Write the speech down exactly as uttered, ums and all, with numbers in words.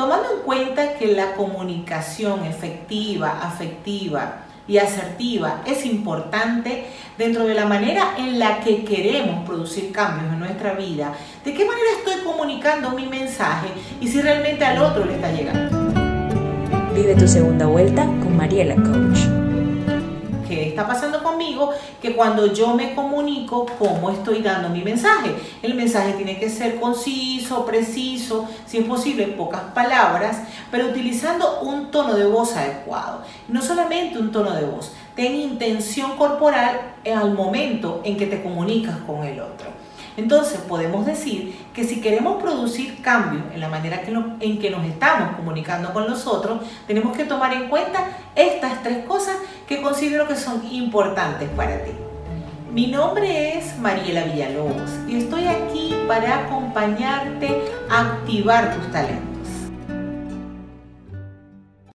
Tomando en cuenta que la comunicación efectiva, afectiva y asertiva es importante dentro de la manera en la que queremos producir cambios en nuestra vida, ¿de qué manera estoy comunicando mi mensaje y si realmente al otro le está llegando? Vive tu segunda vuelta con Mariela Coach. ¿Qué está pasando conmigo? Que cuando yo me comunico, ¿cómo estoy dando mi mensaje? El mensaje tiene que ser conciso, preciso, si es posible, en pocas palabras, pero utilizando un tono de voz adecuado. No solamente un tono de voz, ten intención corporal al momento en que te comunicas con el otro. Entonces podemos decir que si queremos producir cambios en la manera que lo, en que nos estamos comunicando con los otros, tenemos que tomar en cuenta estas tres cosas que considero que son importantes para ti. Mi nombre es Mariela Villalobos y estoy aquí para acompañarte a activar tus talentos.